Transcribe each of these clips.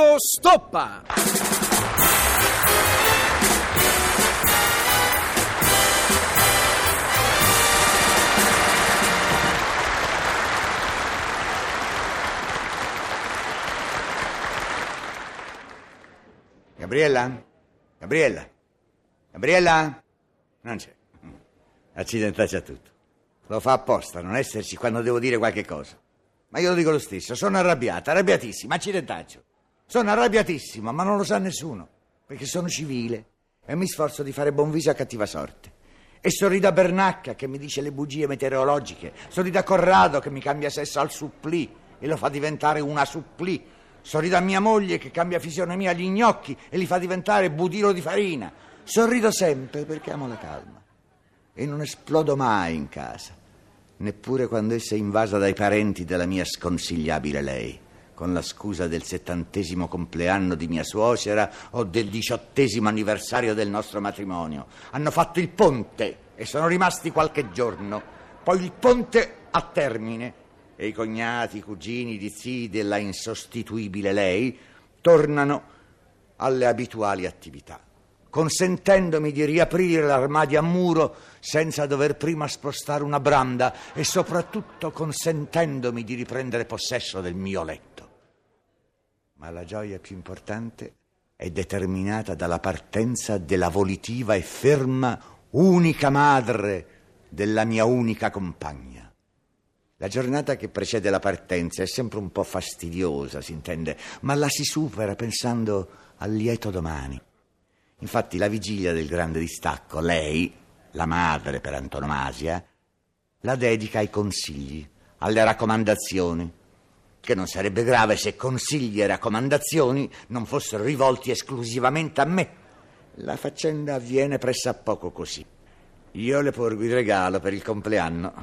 Paolo Stoppa. Gabriella? Non c'è. Accidentacci a tutto. Lo fa apposta, non esserci quando devo dire qualche cosa. Ma io lo dico lo stesso, sono arrabbiata, arrabbiatissima, accidentaccio. Sono arrabbiatissima, ma non lo sa nessuno, perché sono civile e mi sforzo di fare buon viso a cattiva sorte. E sorrido a Bernacca che mi dice le bugie meteorologiche, sorrido a Corrado che mi cambia sesso al supplì e lo fa diventare una supplì, sorrido a mia moglie che cambia fisionomia agli gnocchi e li fa diventare budino di farina. Sorrido sempre perché amo la calma e non esplodo mai in casa, neppure quando essa è invasa dai parenti della mia sconsigliabile lei, con la scusa del 70° compleanno di mia suocera o del 18° anniversario del nostro matrimonio. Hanno fatto il ponte e sono rimasti qualche giorno, poi il ponte a termine e i cognati, i cugini, gli zii della insostituibile lei tornano alle abituali attività, consentendomi di riaprire l'armadio a muro senza dover prima spostare una branda e soprattutto consentendomi di riprendere possesso del mio letto. Ma la gioia più importante è determinata dalla partenza della volitiva e ferma unica madre della mia unica compagna. La giornata che precede la partenza è sempre un po' fastidiosa, si intende, ma la si supera pensando al lieto domani. Infatti la vigilia del grande distacco, lei, la madre per antonomasia, la dedica ai consigli, alle raccomandazioni, che non sarebbe grave se consigli e raccomandazioni non fossero rivolti esclusivamente a me. La faccenda avviene pressappoco così. Io le porgo il regalo per il compleanno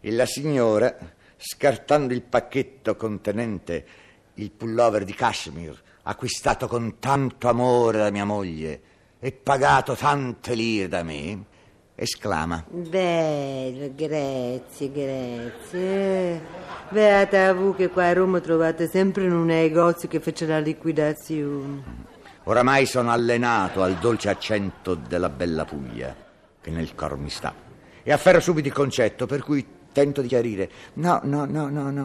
e la signora, scartando il pacchetto contenente il pullover di cashmere acquistato con tanto amore da mia moglie e pagato tante lire da me, esclama: bello, grazie. Beata vu che qua a Roma trovate sempre in un negozio che fece la liquidazione. Oramai sono allenato al dolce accento della bella Puglia che nel cor mi sta e afferro subito il concetto, per cui tento di chiarire: no,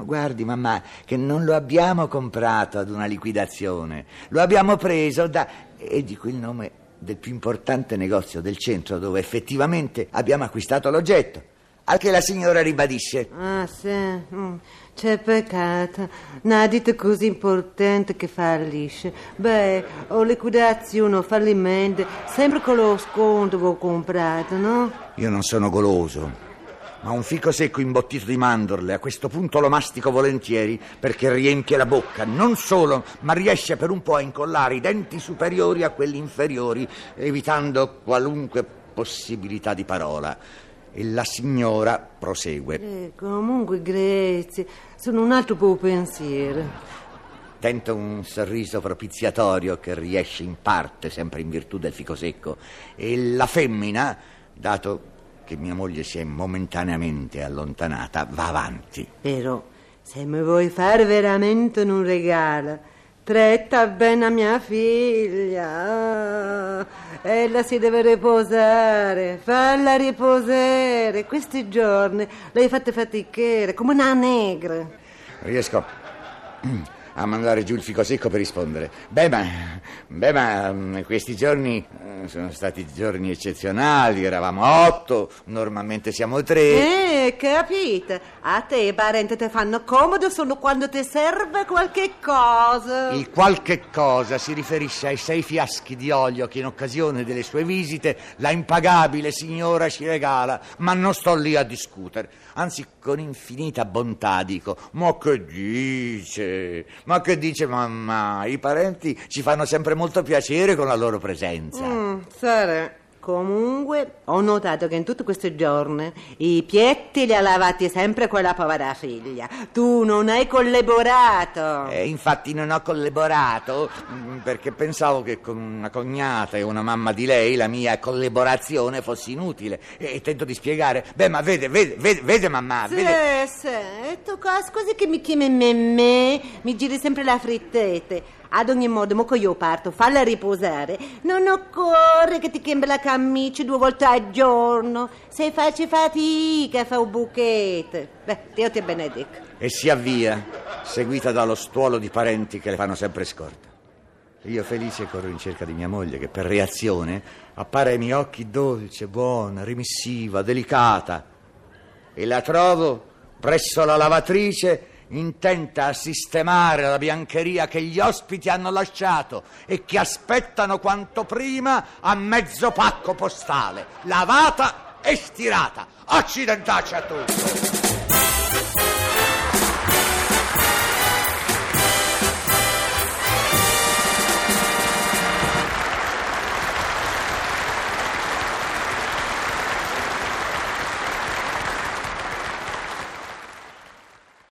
guardi mamma, che non lo abbiamo comprato ad una liquidazione, lo abbiamo preso da... e dico il nome del più importante negozio del centro dove effettivamente abbiamo acquistato l'oggetto, al che la signora ribadisce: ah sì, c'è peccato, una ditta così importante che fallisce, beh, o liquidazione o fallimento, sempre con lo sconto che ho comprato, no? Io non sono goloso, ma un fico secco imbottito di mandorle a questo punto lo mastico volentieri perché riempie la bocca. Non solo, ma riesce per un po' a incollare i denti superiori a quelli inferiori, evitando qualunque possibilità di parola. E la signora prosegue: comunque grazie, sono un altro po' pensiero. Tento un sorriso propiziatorio che riesce in parte, sempre in virtù del fico secco, e la femmina, dato che mia moglie si è momentaneamente allontanata, va avanti: però se mi vuoi fare veramente un regalo, tratta bene a mia figlia, ella si deve riposare, falla riposare, questi giorni l'hai fatta faticare come una negra. Riesco a mandare giù il fico secco per rispondere: beh ma questi giorni sono stati giorni eccezionali, eravamo 8, normalmente siamo 3. Capite, a te i parenti ti fanno comodo solo quando ti serve qualche cosa. Il qualche cosa si riferisce ai 6 fiaschi di olio che in occasione delle sue visite la impagabile signora ci regala, ma non sto lì a discutere, anzi con infinita bontà dico: ma che dice mamma, i parenti ci fanno sempre molto piacere con la loro presenza. Sara, comunque ho notato che in tutti questi giorni i piatti li ha lavati sempre quella povera figlia. Tu non hai collaborato. Infatti non ho collaborato perché pensavo che con una cognata e una mamma di lei la mia collaborazione fosse inutile, e tento di spiegare: vede mamma, sì, vede. Sì, tu così che mi chiami me, mi giri sempre la frittete. Ad ogni modo, mo che io parto, falla riposare. Non occorre che ti cambi la camicia 2 volte al giorno. Se facci fatica, fa un buchetto. Beh, Dio ti benedica. E si avvia, seguita dallo stuolo di parenti che le fanno sempre scorta. Io felice corro in cerca di mia moglie, che per reazione appare ai miei occhi dolce, buona, remissiva, delicata. E la trovo presso la lavatrice, intenta a sistemare la biancheria che gli ospiti hanno lasciato e che aspettano quanto prima a mezzo pacco postale, lavata e stirata. Accidentaccia a tutti!